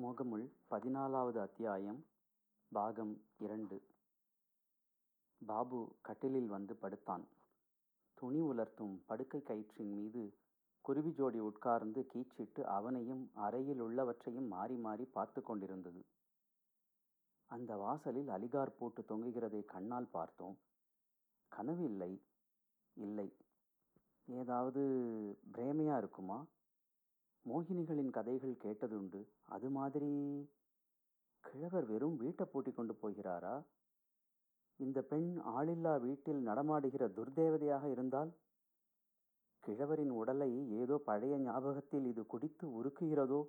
மோகமுல் 14வது அத்தியாயம் பாகம் 2. பாபு கட்டிலில் வந்து படுத்தான். துணி உலர்த்தும் படுக்கை கயிற்றின் மீது குருவி ஜோடி உட்கார்ந்து கீச்சிட்டு அவனையும் அறையில் உள்ளவற்றையும் மாறி மாறி பார்த்து கொண்டிருந்தது. அந்த வாசலில் அலிகார் போட்டு தொங்குகிறதை கண்ணால் பார்த்தோம். கனவு இல்லை, இல்லை, ஏதாவது பிரேமையா இருக்குமா? மோகினிகளின் கதைகள் கேட்டதுண்டு. அது மாதிரி கிழவர் வெறும் வீட்டை பூட்டி கொண்டு போகிறாரா? இந்த பெண் ஆளில்லா வீட்டில் நடமாடுகிற துர்தேவதையாக இருந்தால்? கிழவரின் உடலை ஏதோ பழைய ஞாபகத்தில் இது குடித்து உருக்குகிறதோ?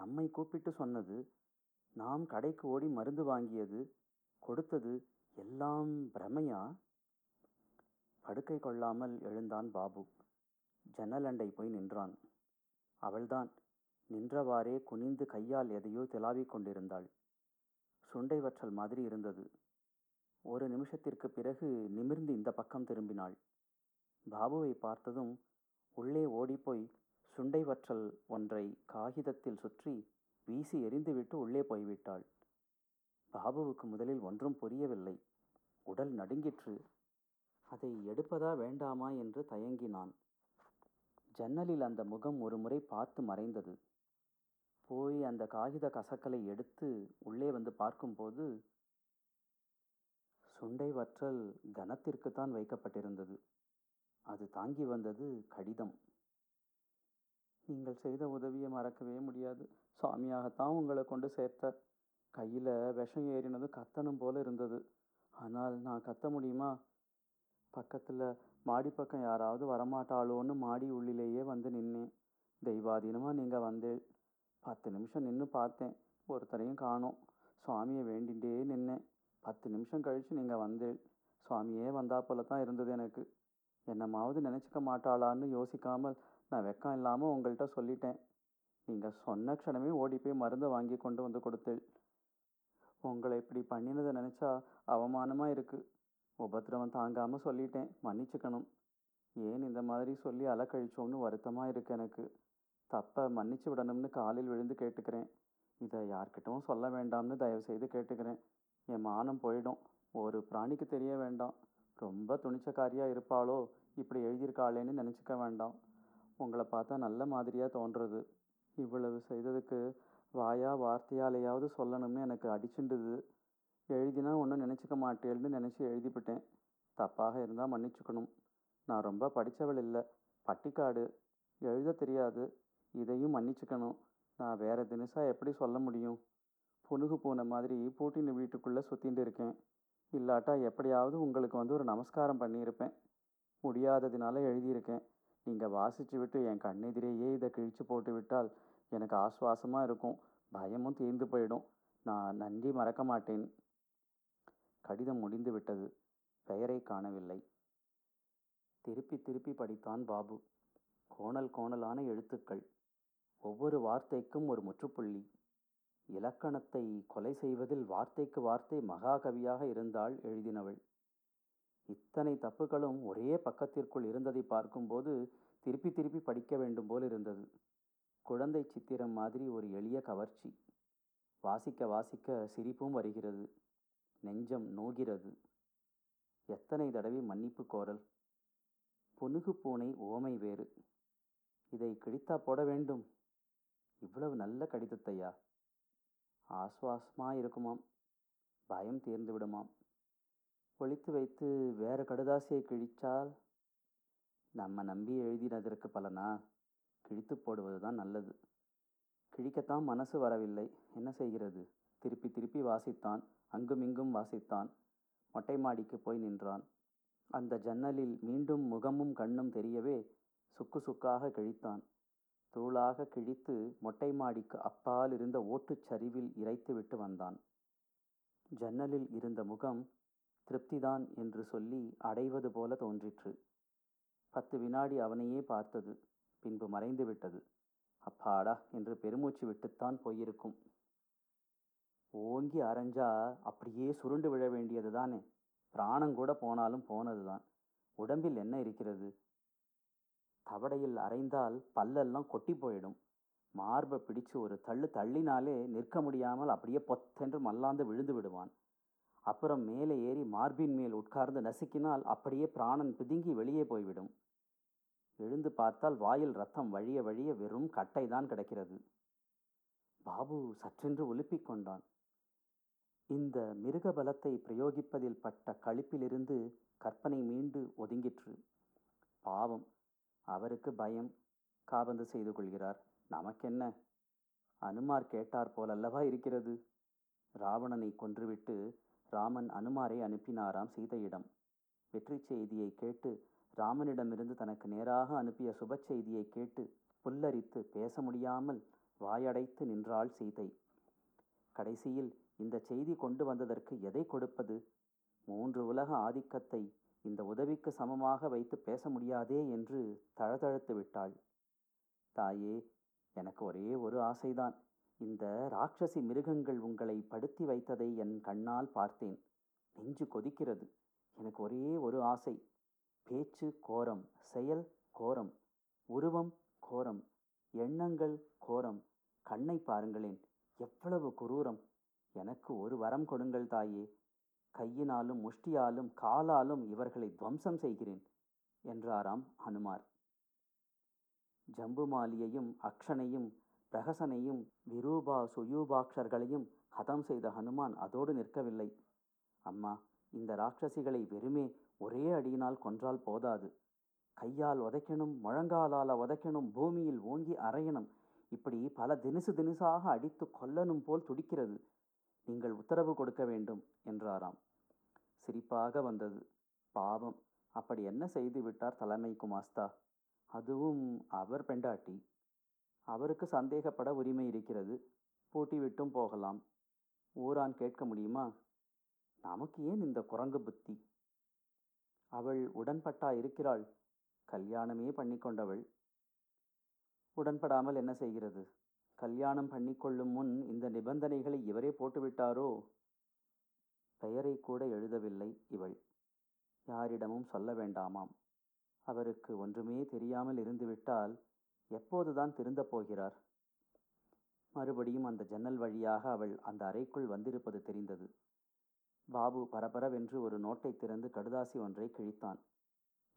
நம்மை கூப்பிட்டு சொன்னது, நாம் கடைக்கு ஓடி மருந்து வாங்கியது, கொடுத்தது எல்லாம் பிரமையா? படுக்கை கொள்ளாமல் எழுந்தான் பாபு. ஜன்னல் அண்டை போய் நின்றான். அவள்தான் நின்றவாறே குனிந்து கையால் எதையோ திலாவிக் கொண்டிருந்தாள். சுண்டை வற்றல் மாதிரி இருந்தது. ஒரு நிமிஷத்திற்கு பிறகு நிமிர்ந்து இந்த பக்கம் திரும்பினாள். பாபுவை பார்த்ததும் உள்ளே ஓடிப்போய் சுண்டை வற்றல் ஒன்றை காகிதத்தில் சுற்றி வீசி எறிந்துவிட்டு உள்ளே போய்விட்டாள். பாபுவுக்கு முதலில் ஒன்றும் புரியவில்லை. உடல் நடுங்கிற்று. அதை எடுப்பதா வேண்டாமா என்று தயங்கினான். ஜன்னலில் அந்த முகம் ஒரு முறை பார்த்து மறைந்தது. போய் அந்த காகித கசக்கலை எடுத்து உள்ளே வந்து பார்க்கும்போது சுண்டை வற்றல் கனத்திற்குத்தான் வைக்கப்பட்டிருந்தது. அது தாங்கி வந்தது கடிதம். நீங்கள் செய்த உதவியை மறக்கவே முடியாது. சாமியாகத்தான் உங்களை கொண்டு சேர்த்தார். கையில் விஷம் ஏறினதும் கத்தணும் போல இருந்தது. ஆனால் நான் கத்த முடியுமா? பக்கத்தில் மாடிப்பக்கம் யாராவது வரமாட்டாளோன்னு மாடி உள்ளிலேயே வந்து நின்னேன். தெய்வாதீனமாக நீங்கள் வந்தேள். 10 நிமிஷம் நின்று பார்த்தேன், ஒருத்தரையும் காணோம். சுவாமியை வேண்டிகிட்டே நின்னேன். 10 நிமிஷம் கழித்து நீங்கள் வந்தேள். சுவாமியே வந்தா போல தான் இருந்தது எனக்கு. என்னமாவது நினச்சிக்க மாட்டாளான்னு யோசிக்காமல் நான் வெக்கம் இல்லாமல் உங்கள்கிட்ட சொல்லிட்டேன். நீங்கள் சொன்ன க்ஷணமே ஓடி போய் மருந்தை வாங்கி கொண்டு வந்து கொடுத்தேள். உங்களை இப்படி பண்ணினதை நினச்சா அவமானமாக இருக்குது. உபத்திரவம் தாங்காமல் சொல்லிட்டேன், மன்னிச்சுக்கணும். ஏன் இந்த மாதிரி சொல்லி அலக்கழிச்சோம்னு வருத்தமாக இருக்கு எனக்கு. தப்பை மன்னிச்சு விடணும்னு காலில் விழுந்து கேட்டுக்கிறேன். இதை யார்கிட்டவும் சொல்ல வேண்டாம்னு தயவுசெய்து கேட்டுக்கிறேன். என் மானம் போயிடும். ஒரு பிராணிக்கு தெரிய வேண்டாம். ரொம்ப துணிச்சக்காரியாக இருப்பாளோ இப்படி எழுதியிருக்காளேன்னு நினச்சிக்க வேண்டாம். உங்களை பார்த்தா நல்ல மாதிரியாக தோன்றுறது. இவ்வளவு செய்ததுக்கு வாயா வார்த்தையாலையாவது சொல்லணும்னு எனக்கு அடிச்சுண்டுது. எழுதினா ஒன்றும் நினச்சிக்க மாட்டேன்னு நினச்சி எழுதிவிட்டேன். தப்பாக இருந்தால் மன்னிச்சுக்கணும். நான் ரொம்ப படித்தவள் இல்லை, பட்டிக்காடு, எழுத தெரியாது. இதையும் மன்னிச்சுக்கணும். நான் வேறு தினசாக எப்படி சொல்ல முடியும்? புனுகு பூனை மாதிரி பூட்டின வீட்டுக்குள்ளே சுற்றிட்டு இருக்கேன். இல்லாட்டா எப்படியாவது உங்களுக்கு வந்து ஒரு நமஸ்காரம் பண்ணியிருப்பேன். முடியாததினால எழுதியிருக்கேன். நீங்கள் வாசித்து விட்டு என் கண்ணெதிரையே இதை கிழிச்சு போட்டு விட்டால் எனக்கு ஆஸ்வாசமாக இருக்கும். பயமும் தீர்ந்து போயிடும். நான் நன்றி மறக்க மாட்டேன். கடிதம் முடிந்து விட்டது. பெயரை காணவில்லை. திருப்பி திருப்பி படித்தான் பாபு. கோணல் கோணலான எழுத்துக்கள், ஒவ்வொரு வார்த்தைக்கும் ஒரு முற்றுப்புள்ளி. இலக்கணத்தை கொலை செய்வதில் வார்த்தைக்கு வார்த்தை மகாகவியாக இருந்தாள் எழுதினவள். இத்தனை தப்புகளும் ஒரே பக்கத்திற்குள் இருந்ததை பார்க்கும்போது திருப்பி திருப்பி படிக்க வேண்டும் போல் இருந்தது. குழந்தை சித்திரம் மாதிரி ஒரு எளிய கவர்ச்சி. வாசிக்க வாசிக்க சிரிப்பும் வருகிறது, நெஞ்சம் நோகிறது. எத்தனை தடவை மன்னிப்பு கோரல். புனுகு பூனை ஓமை வேறு. இதை கிழித்தா போட வேண்டும். இவ்வளவு நல்ல கடிதத்தையா? ஆஸ்வாசமா இருக்குமாம், பயம் தீர்ந்து விடுமாம். ஒழித்து வைத்து வேற கடுதாசியை கிழிச்சால்? நம்ம நம்பி எழுதினதற்கு பலனா? கிழித்து போடுவது தான் நல்லது. கிழிக்கத்தான் மனசு வரவில்லை. என்ன செய்கிறது? திருப்பி திருப்பி வாசித்தான். அங்குமிங்கும் வாசித்தான். மொட்டை மாடிக்கு போய் நின்றான். அந்த ஜன்னலில் மீண்டும் முகமும் கண்ணும் தெரியவே சுக்கு சுக்காக கிழித்தான். தூளாக கிழித்து மொட்டை மாடிக்கு அப்பால் இருந்த ஓட்டுச்சரிவில் இறைத்து விட்டு வந்தான். ஜன்னலில் இருந்த முகம் திருப்திதான் என்று சொல்லி அடைவது போல தோன்றிற்று. 10 வினாடி அவனையே பார்த்தது. பின்பு மறைந்து விட்டது. அப்பாடா என்று பெருமூச்சு விட்டுத்தான் போயிருக்கும். ஓங்கி அரைஞ்சா அப்படியே சுருண்டு விழ வேண்டியது தானே. பிராணங்கூட போனாலும் போனது தான். உடம்பில் என்ன இருக்கிறது? தவடையில் அரைந்தால் பல்லெல்லாம் கொட்டி போயிடும். மார்பை பிடிச்சு ஒரு தள்ளினாலே நிற்க முடியாமல் அப்படியே பொத்தென்று மல்லாந்து விழுந்து விடுவான். அப்புறம் மேலே ஏறி மார்பின் மேல் உட்கார்ந்து நசுக்கினால் அப்படியே பிராணன் பிதுங்கி வெளியே போய்விடும். எழுந்து பார்த்தால் வாயில் ரத்தம் வழிய வழிய வெறும் கட்டை தான் கிடைக்கிறது. பாபு சற்றென்று உலுப்பிக் கொண்டான். இந்த மிருக பலத்தை பிரயோகிப்பதில் பட்ட களிப்பிலிருந்து கற்பனை மீண்டு ஒதுங்கிற்று. பாவம், அவருக்கு பயம், காபந்து செய்து கொள்கிறார், நமக்கென்ன? அனுமார் கேட்டார் போலல்லவா இருக்கிறது. ராவணனை கொன்றுவிட்டு ராமன் அனுமாரை அனுப்பினாராம் சீதையிடம். வெற்றி செய்தியை கேட்டு ராமனிடமிருந்து தனக்கு நேராக அனுப்பிய சுப செய்தியை கேட்டு புல்லரித்து பேச முடியாமல் வாயடைத்து நின்றாள் சீதை. கடைசியில் இந்த செய்தி கொண்டு வந்ததற்கு எதை கொடுப்பது? 3 உலக ஆதிக்கத்தை இந்த உதவிக்கு சமமாக வைத்து பேச முடியாதே என்று தழதழுத்து விட்டாள். தாயே, எனக்கு ஒரே ஒரு ஆசைதான். இந்த ராட்சசி மிருகங்கள் உங்களை படுத்தி வைத்ததை என் கண்ணால் பார்த்தேன். நெஞ்சு கொதிக்கிறது. எனக்கு ஒரே ஒரு ஆசை. பேச்சு கோரம், செயல் கோரம், உருவம் கோரம், எண்ணங்கள் கோரம். கண்ணை பாருங்களேன், எவ்வளவு குரூரம். எனக்கு ஒரு வரம் கொடுங்கள் தாயே. கையினாலும் முஷ்டியாலும் காலாலும் இவர்களை துவம்சம் செய்கிறேன் என்றாராம் அனுமார். ஜம்புமாலியையும் அக்ஷனையும் பிரகசனையும் விரூபா சுயூபாக்ஷர்களையும் ஹதம் செய்த ஹனுமான் அதோடு நிற்கவில்லை. அம்மா, இந்த ராட்சசிகளை வெறுமே ஒரே அடியினால் கொன்றால் போதாது. கையால் உதைக்கணும், முழங்காலால் உதைக்கணும், பூமியில் ஓங்கி அரையணும். இப்படி பல தினுசாக அடித்து கொல்லணும் போல் துடிக்கிறது. நீங்கள் உத்தரவு கொடுக்க வேண்டும் என்றாராம். சிரிப்பாக வந்தது. பாவம், அப்படி என்ன செய்து விட்டார் தலைமை குமாஸ்தா? அதுவும் அவர் பெண்டாட்டி. அவருக்கு சந்தேகப்பட உரிமை இருக்கிறது. பூட்டிவிட்டும் போகலாம். ஊரான் கேட்க முடியுமா? நமக்கு ஏன் இந்த குரங்கு புத்தி? அவள் உடன்பட்டா இருக்கிறாள். கல்யாணமே பண்ணிக்கொண்டவள். உடன்படாமல் என்ன செய்கிறது? கல்யாணம் பண்ணிக்கொள்ளும் முன் இந்த நிபந்தனைகளை இவரே போட்டுவிட்டாரோ? பெயரை கூட எழுதவில்லை இவள். யாரிடமும் சொல்ல வேண்டாமாம். அவருக்கு ஒன்றுமே தெரியாமல் இருந்துவிட்டால் எப்போதுதான் திருந்தப் போகிறார். மறுபடியும் அந்த ஜன்னல் வழியாக அவள் அந்த அறைக்குள் வந்திருப்பது தெரிந்தது. பாபு பரபரவென்று ஒரு நோட்டை திறந்து கடுதாசி ஒன்றை கிழித்தான்.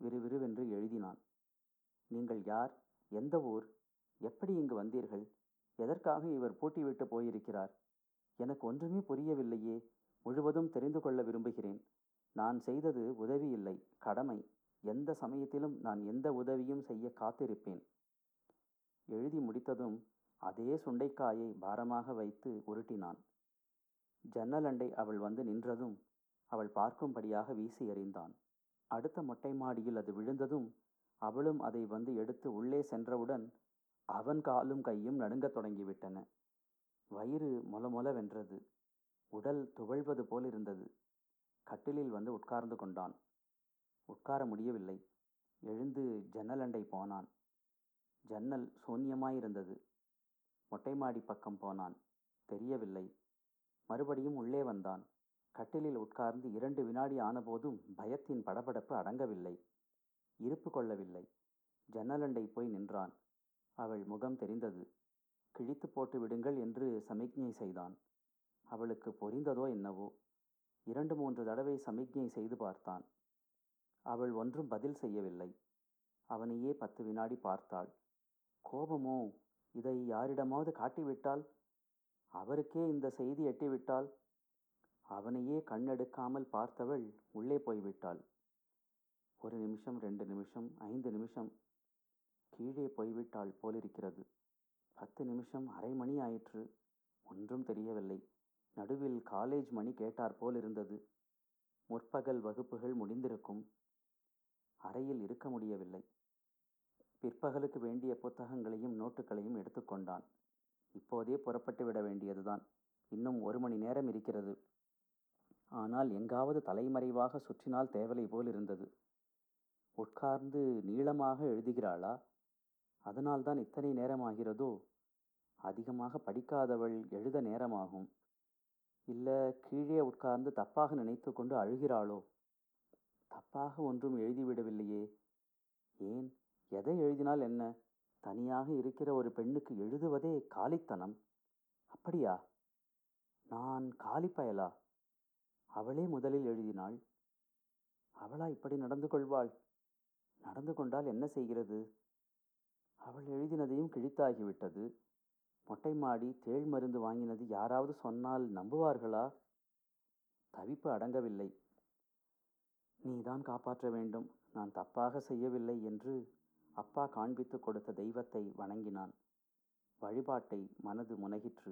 விறுவிறுவென்று எழுதினான். நீங்கள் யார்? எந்த ஊர்? எப்படி இங்கு வந்தீர்கள்? எதற்காக இவர் பூட்டிவிட்டு போயிருக்கிறார்? எனக்கு ஒன்றுமே புரியவில்லையே. முழுவதும் தெரிந்து கொள்ள விரும்புகிறேன். நான் செய்தது உதவி இல்லை, கடமை. எந்த சமயத்திலும் நான் எந்த உதவியும் செய்ய காத்திருப்பேன். எழுதி முடித்ததும் அதே சுண்டைக்காயை பாரமாக வைத்து உருட்டினான். ஜன்னலண்டை அவள் வந்து நின்றதும் அவள் பார்க்கும்படியாக வீசி எறிந்தான். அடுத்த மொட்டை மாடியில் அது விழுந்ததும் அவளும் அதை வந்து எடுத்து உள்ளே சென்றவுடன் அவன் காலும் கையும் நடுங்கத் தொடங்கிவிட்டன. வயிறு மொலமொலவென்றது. உடல் துவழ்வது போல் இருந்தது. கட்டிலில் வந்து உட்கார்ந்து கொண்டான். உட்கார முடியவில்லை. எழுந்து ஜன்னலண்டை போனான். ஜன்னல் சூன்யமாயிருந்தது. மொட்டை மாடி பக்கம் போனான். தெரியவில்லை. மறுபடியும் உள்ளே வந்தான். கட்டிலில் உட்கார்ந்து 2 வினாடி ஆனபோதும் பயத்தின் படபடப்பு அடங்கவில்லை, இருப்பு கொள்ளவில்லை. ஜன்னலண்டை போய் நின்றான். அவள் முகம் தெரிந்தது. கிழித்து போட்டு விடுங்கள் என்று சமிக்ஞை செய்தான். அவளுக்கு புரிந்ததோ என்னவோ. 2-3 தடவை சமிக்ஞை செய்து பார்த்தான். அவள் ஒன்றும் பதில் செய்யவில்லை. அவனையே 10 வினாடி பார்த்தாள். கோபமோ? இதை யாரிடமாவது காட்டிவிட்டால்? அவருக்கே இந்த செய்தி எட்டிவிட்டால்? அவனையே கண்ணெடுக்காமல் பார்த்தவள் உள்ளே போய்விட்டாள். 1 நிமிஷம், 2 நிமிஷம், 5 நிமிஷம். கீழே போய்விட்டாள் போலிருக்கிறது. 10 நிமிஷம், அரை மணி ஆயிற்று. ஒன்றும் தெரியவில்லை. நடுவில் காலேஜ் மணி கேட்டார் போல் இருந்தது. முற்பகல் வகுப்புகள் முடிந்திருக்கும். அறையில் இருக்க முடியவில்லை. பிற்பகலுக்கு வேண்டிய புத்தகங்களையும் நோட்டுகளையும் எடுத்துக்கொண்டான். இப்போதே புறப்பட்டு விட வேண்டியதுதான். இன்னும் 1 மணி நேரம் இருக்கிறது. ஆனால் எங்காவது தலைமறைவாக சுற்றினால் தேவலை போல் இருந்தது. உட்கார்ந்து நீளமாக எழுதுகிறாளா? அதனால்தான் இத்தனை நேரமாகிறதோ? அதிகமாக படிக்காதவள் எழுத நேரமாகும். இல்லை கீழே உட்கார்ந்து தப்பாக நினைத்து கொண்டு அழுகிறாளோ? தப்பாக ஒன்றும் எழுதிவிடவில்லையே. ஏன்? எதை எழுதினால் என்ன? தனியாக இருக்கிற ஒரு பெண்ணுக்கு எழுதுவதே காலித்தனம். அப்படியா? நான் காலிப்பயலா? அவளே முதலில் எழுதினாள். அவளா இப்படி நடந்து கொள்வாள்? நடந்து கொண்டால் என்ன செய்கிறது? அவள் எழுதினதையும் கிழித்தாகிவிட்டது. மொட்டை மாடி தேள் மருந்து வாங்கினது யாராவது சொன்னால் நம்புவார்களா? தவிப்பு அடங்கவில்லை. நீதான் காப்பாற்ற வேண்டும், நான் தப்பாக செய்யவில்லை என்று அப்பா காண்பித்து கொடுத்த தெய்வத்தை வணங்கினான். வழிபாட்டை மனது முனகிற்று.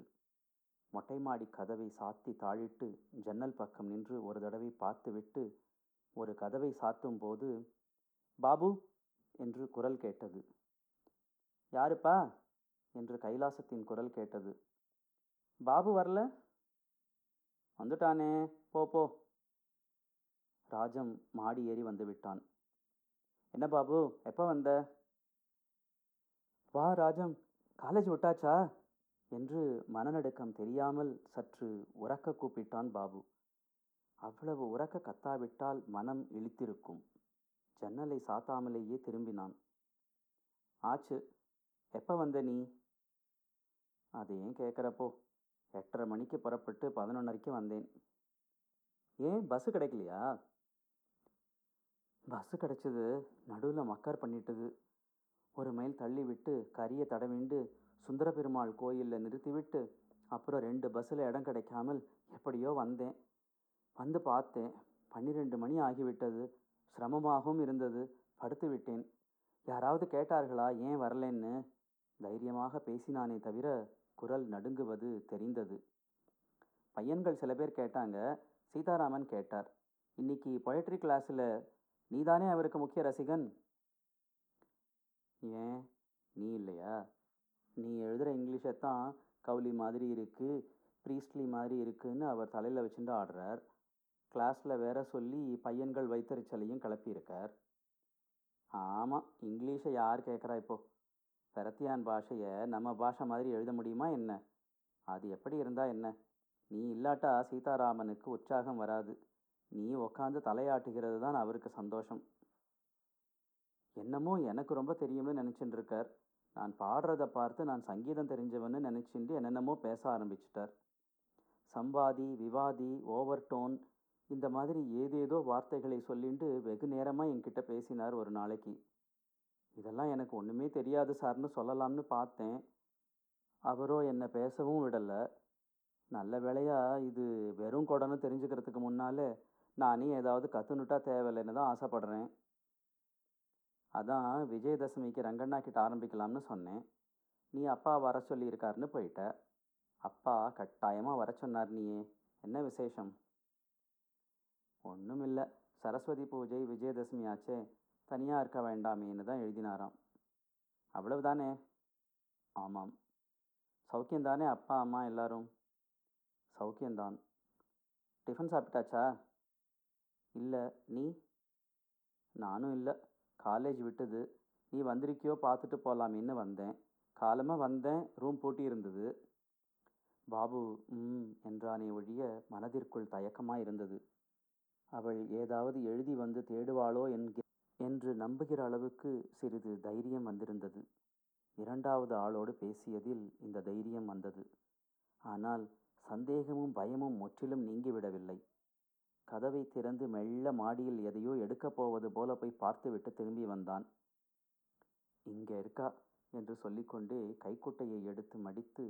மொட்டைமாடி கதவை சாத்தி தாழிட்டு ஜன்னல் பக்கம் நின்று ஒரு தடவை பார்த்துவிட்டு ஒரு கதவை சாத்தும் போது பாபு என்று குரல் கேட்டது. யாருப்பா என்று கைலாசத்தின் குரல் கேட்டது. பாபு வரல? வந்துட்டானே, போ. ராஜம் மாடி ஏறி வந்துவிட்டான். என்ன பாபு, எப்போ வந்த? வா ராஜம், காலேஜ் விட்டாச்சா என்று மனநடுக்கம் தெரியாமல் சற்று உரக்க கூப்பிட்டான் பாபு. அவ்வளவு உரக்க கத்தாவிட்டால் மனம் இழுத்திருக்கும். ஜன்னலை சாத்தாமலேயே திரும்பினான். ஆச்சு, எப்போ வந்த நீ? அது ஏன் கேட்குறப்போ, 8:30 மணிக்கு புறப்பட்டு 11:30 வந்தேன். ஏன் பஸ்ஸு கிடைக்கலையா? பஸ்ஸு கிடச்சிது, நடுவில் மக்கார் பண்ணிட்டுது. 1 மைல் தள்ளி விட்டு கரியை தடவிண்டு சுந்தர பெருமாள் கோயிலில் நிறுத்திவிட்டு அப்புறம் 2 பஸ்ஸில் இடம் கிடைக்காமல் எப்படியோ வந்தேன். வந்து பார்த்தேன், 12 மணி ஆகிவிட்டது. சிரமமாகவும் இருந்தது. படுத்து விட்டேன். யாராவது கேட்டார்களா ஏன் வரலன்னு? தைரியமாக பேசினானே தவிர குரல் நடுங்குவது தெரிந்தது. பையன்கள் சில பேர் கேட்டாங்க. சீதாராமன் கேட்டார், இன்னைக்கு பொயட்ரி கிளாஸில் நீதானே அவருக்கு முக்கிய ரசிகன்? ஏன் நீ இல்லையா? நீ எழுதுகிற இங்கிலீஷைத்தான் கவுலி மாதிரி இருக்குது, ப்ரீஸ்ட்லி மாதிரி இருக்குதுன்னு அவர் தலையில் வச்சுட்டு ஆடுறார். கிளாஸில் வேற சொல்லி பையன்கள் வைத்தறிச்சலையும் கிளப்பியிருக்கார். ஆமாம், இங்கிலீஷை யார் கேட்குறா இப்போ? பரத்தியான் பாஷையை நம்ம பாஷை மாதிரி எழுத முடியுமா என்ன? அது எப்படி இருந்தால் என்ன? நீ இல்லாட்டா சீதாராமனுக்கு உற்சாகம் வராது. நீ உக்காந்து தலையாட்டுகிறது தான் அவருக்கு சந்தோஷம். என்னமோ எனக்கு ரொம்ப தெரியும்னு நினச்சிட்டு இருக்கார். நான் பாடுறதை பார்த்து நான் சங்கீதம் தெரிஞ்சவன்னு நினச்சிட்டு என்னென்னமோ பேச ஆரம்பிச்சிட்டார். சம்பாதி, விவாதி, ஓவர் டோன், இந்த மாதிரி ஏதேதோ வார்த்தைகளை சொல்லிட்டு வெகு நேரமாக என்கிட்ட பேசினார் ஒரு நாளைக்கு. இதெல்லாம் எனக்கு ஒன்றுமே தெரியாது சார்னு சொல்லலாம்னு பார்த்தேன். அவரோ என்னை பேசவும் விடலை. நல்ல வேளையாக இது வெறும் கொடன்னு தெரிஞ்சுக்கிறதுக்கு முன்னால் நானே ஏதாவது கற்றுனுட்டா தேவையில்லைன்னு தான் ஆசைப்பட்றேன். அதான் விஜயதசமிக்கு ரங்கண்ணா கிட்ட ஆரம்பிக்கலாம்னு சொன்னேன். நீ அப்பா வர சொல்லியிருக்காருன்னு போயிட்ட. அப்பா கட்டாயமாக வர சொன்னார். நீயே என்ன விசேஷம்? ஒன்றும் இல்லை, சரஸ்வதி பூஜை விஜயதசமி ஆச்சே, தனியாக இருக்க வேண்டாமேன்னு தான் எழுதினாராம். அவ்வளவு தானே? ஆமாம். சௌக்கியந்தானே அப்பா அம்மா எல்லாரும்? சௌக்கியந்தான். டிஃபன் சாப்பிட்டாச்சா? இல்லை. நீ? நானும் இல்லை. காலேஜ் விட்டது. நீ வந்திருக்கியோ பார்த்துட்டு போகலாமின்னு வந்தேன். காலமாக வந்தேன், ரூம் பூட்டி இருந்தது. பாபு என்றானே ஒழிய மனதிற்குள் தயக்கமாக இருந்தது. அவள் ஏதாவது எழுதி வந்து தேடுவாளோ என்று நம்புகிற அளவுக்கு சிறிது தைரியம் வந்திருந்தது. 2வது ஆளோடு பேசியதில் இந்த தைரியம் வந்தது. ஆனால் சந்தேகமும் பயமும் முற்றிலும் நீங்கிவிடவில்லை. கதவை திறந்து மெல்ல மாடியில் எதையோ எடுக்கப் போவது போல போய் பார்த்துவிட்டு திரும்பி வந்தான். இங்கே இருக்கா என்று சொல்லிக்கொண்டே கைக்குட்டையை எடுத்து மடித்து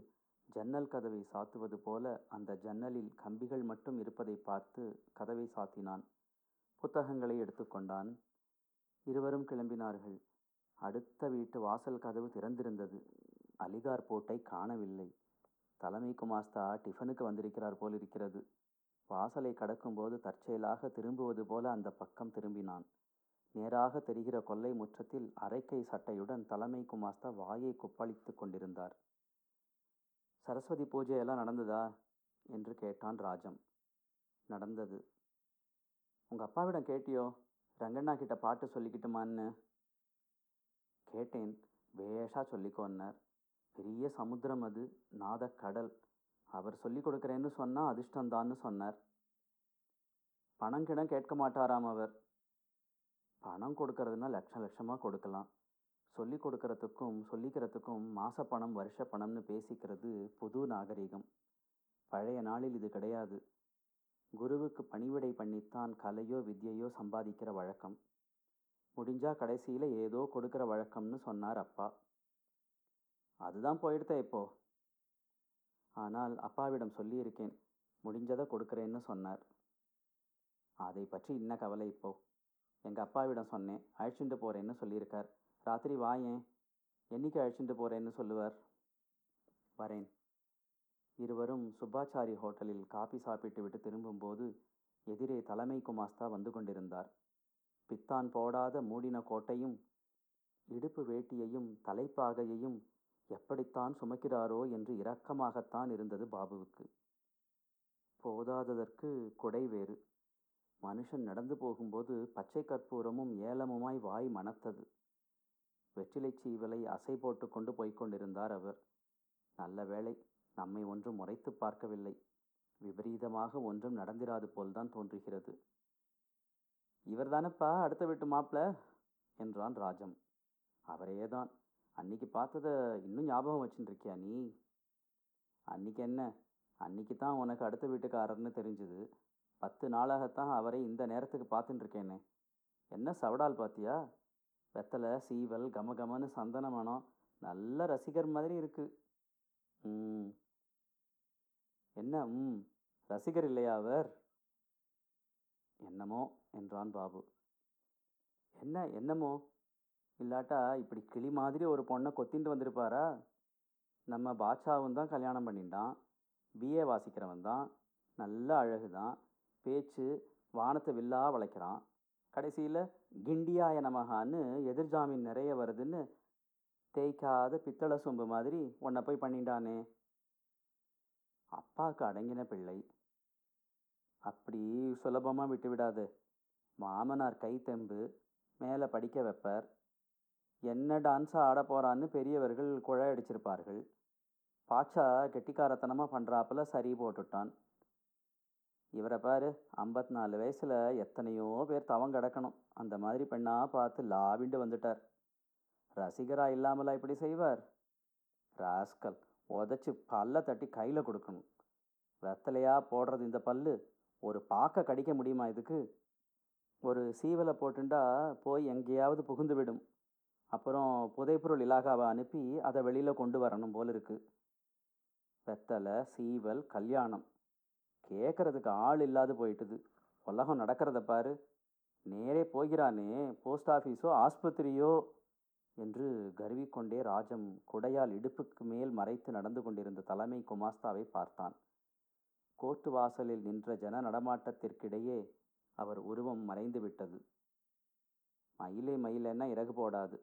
ஜன்னல் கதவை சாத்துவது போல அந்த ஜன்னலில் கம்பிகள் மட்டும் இருப்பதை பார்த்து கதவை சாத்தினான். புத்தகங்களை எடுத்துக்கொண்டான். இருவரும் கிளம்பினார்கள். அடுத்த வீட்டு வாசல் கதவு திறந்திருந்தது. அலிகார் போட்டை காணவில்லை. தலைமை குமாஸ்தா டிஃபனுக்கு வந்திருக்கிறார் போல் இருக்கிறது. வாசலை கடக்கும்போது தற்செயலாக திரும்புவது போல அந்த பக்கம் திரும்பினான். நேராக தெரிகிற கொல்லை முற்றத்தில் அரைக்கை சட்டையுடன் தலைமை குமாஸ்தா வாயை கொப்பளித்து கொண்டிருந்தார். சரஸ்வதி பூஜையெல்லாம் நடந்ததா என்று கேட்டான் ராஜம். நடந்தது. உங்கள் அப்பாவிடம் கேட்டியோ ரங்கண்ணா கிட்ட பாட்டு சொல்லிக்கிட்டுமான்னு? கேட்டேன். பேஷா சொல்லிக்கோன்னார். பெரிய சமுத்திரம் அது, நாதக்கடல். அவர் சொல்லிக் கொடுக்குறேன்னு சொன்னால் அதிர்ஷ்டந்தான்னு சொன்னார். பணம் கிடம் கேட்க மாட்டாராம் அவர். பணம் கொடுக்கறதுனா லட்சம் லட்சமாக கொடுக்கலாம். சொல்லிக் கொடுக்கறதுக்கும் சொல்லிக்கிறதுக்கும் மாத பணம் வருஷ பணம்னு பேசிக்கிறது புது நாகரிகம். பழைய நாளில் இது கிடையாது. குருவுக்கு பணிவிடை பண்ணித்தான் கலையோ வித்யையோ சம்பாதிக்கிற வழக்கம். முடிஞ்சா கடைசியில் ஏதோ கொடுக்குற வழக்கம்னு சொன்னார் அப்பா. அதுதான் போயிடுத்த இப்போ. ஆனால் அப்பாவிடம் சொல்லியிருக்கேன், முடிஞ்சதை கொடுக்குறேன்னு சொன்னார். அதை பற்றி இன்ன கவலை இப்போ. எங்கள் அப்பாவிடம் சொன்னேன், அழிச்சுட்டு போகிறேன்னு சொல்லியிருக்கார். ராத்திரி வாயேன், என்னைக்கு அழிச்சுட்டு போகிறேன்னு சொல்லுவார். வரேன். இருவரும் சுப்பாச்சாரி ஹோட்டலில் காபி சாப்பிட்டு விட்டு திரும்பும்போது எதிரே தலைமை குமாஸ்தா வந்து கொண்டிருந்தார். பித்தான் போடாத மூடின கோட்டையும் இடுப்பு வேட்டியையும் தலைப்பாகையையும் எப்படித்தான் சுமக்கிறாரோ என்று இரக்கமாகத்தான் இருந்தது பாபுவுக்கு. போதாததற்கு கொடை வேறு. மனுஷன் நடந்து போகும்போது பச்சை கற்பூரமும் ஏலமுமாய் வாய் மணத்தது. வெற்றிலை சீவலை அசை போட்டு கொண்டு போய்கொண்டிருந்தார் அவர். நல்ல வேளை நம்மை ஒன்றும் முறைத்து பார்க்கவில்லை. விபரீதமாக ஒன்றும் நடந்திராது போல்தான் தோன்றுகிறது. இவர்தானப்பா அடுத்த வீட்டு மாப்பிள என்றான் ராஜம். அவரேதான். அன்னைக்கு பார்த்ததை இன்னும் ஞாபகம் வச்சுட்டுருக்கியா நீ? அன்றைக்கி என்ன, அன்றைக்கி தான் உனக்கு அடுத்த வீட்டுக்காரர்னு தெரிஞ்சுது. 10 நாளாகத்தான் அவரை இந்த நேரத்துக்கு பார்த்துட்டுருக்கேனே. என்ன சவடால் பார்த்தியா? வெத்தலை சீவல் கமகமன்னு சந்தன மனம். நல்ல ரசிகர் மாதிரி இருக்குது. ம், என்ன ம், ரசிகர் இல்லையா அவர்? என்னமோ என்றான் பாபு. என்ன என்னமோ? இல்லாட்டா இப்படி கிளி மாதிரி ஒரு பொண்ணை கொத்தின்ட்டு வந்திருப்பாரா? நம்ம பாட்சாவும் தான் கல்யாணம் பண்ணிட்டான். பிஏ வாசிக்கிறவன் தான். நல்ல அழகு தான். பேச்சு வானத்தை வில்லா வளைக்கிறான். கடைசியில் கிண்டியாய நமகான்னு எதிர்ஜாமீன் நிறைய வருதுன்னு தேய்க்காத பித்தளை சொம்பு மாதிரி உன்னை போய் பண்ணிட்டானே. அப்பாவுக்கு அடங்கின பிள்ளை. அப்படி சுலபமாக விட்டு விடாது. மாமனார் கை தெம்பு, மேலே படிக்க வைப்பார். என்ன டான்ஸாக ஆட போகிறான்னு பெரியவர்கள் குழையடிச்சிருப்பார்கள். பாட்சா கெட்டிக்காரத்தனமாக பண்ணுறாப்புல சரி போட்டுட்டான். இவரை பாரு, 54 வயசில் எத்தனையோ பேர் தவம் கிடக்கணும். அந்த மாதிரி பெண்ணாக பார்த்து லாவிண்டு வந்துட்டார். ரசிகராக இல்லாமலா இப்படி செய்வார்? ராஸ்கல், உதச்சி பல்ல தட்டி கையில் கொடுக்கணும். வெத்தலையாக போடுறது இந்த பல்லு. ஒரு பாக்க கடிக்க முடியுமா இதுக்கு? ஒரு சீவலை போட்டுண்டா போய் எங்கேயாவது புகுந்து விடும். அப்புறம் புதைப்பொருள் இலாகாவை அனுப்பி அதை வெளியில் கொண்டு வரணும் போல் இருக்குது. வெத்தலை சீவல் கல்யாணம் கேட்குறதுக்கு ஆள் இல்லாது போயிட்டுது. உலகம் நடக்கிறத பாரு. நேரே போகிறானே போஸ்ட் ஆஃபீஸோ ஆஸ்பத்திரியோ என்று கருவிக்கொண்டே ராஜம் குடையால் இடுப்புக்கு மேல் மறைத்து நடந்து கொண்டிருந்த தலைமை குமாஸ்தாவை பார்த்தான். கோர்ட்டு வாசலில் நின்ற ஜன நடமாட்டத்திற்கிடையே அவர் உருவம் மறைந்து விட்டது. மயிலே மயிலன்னா இறகு போடாது.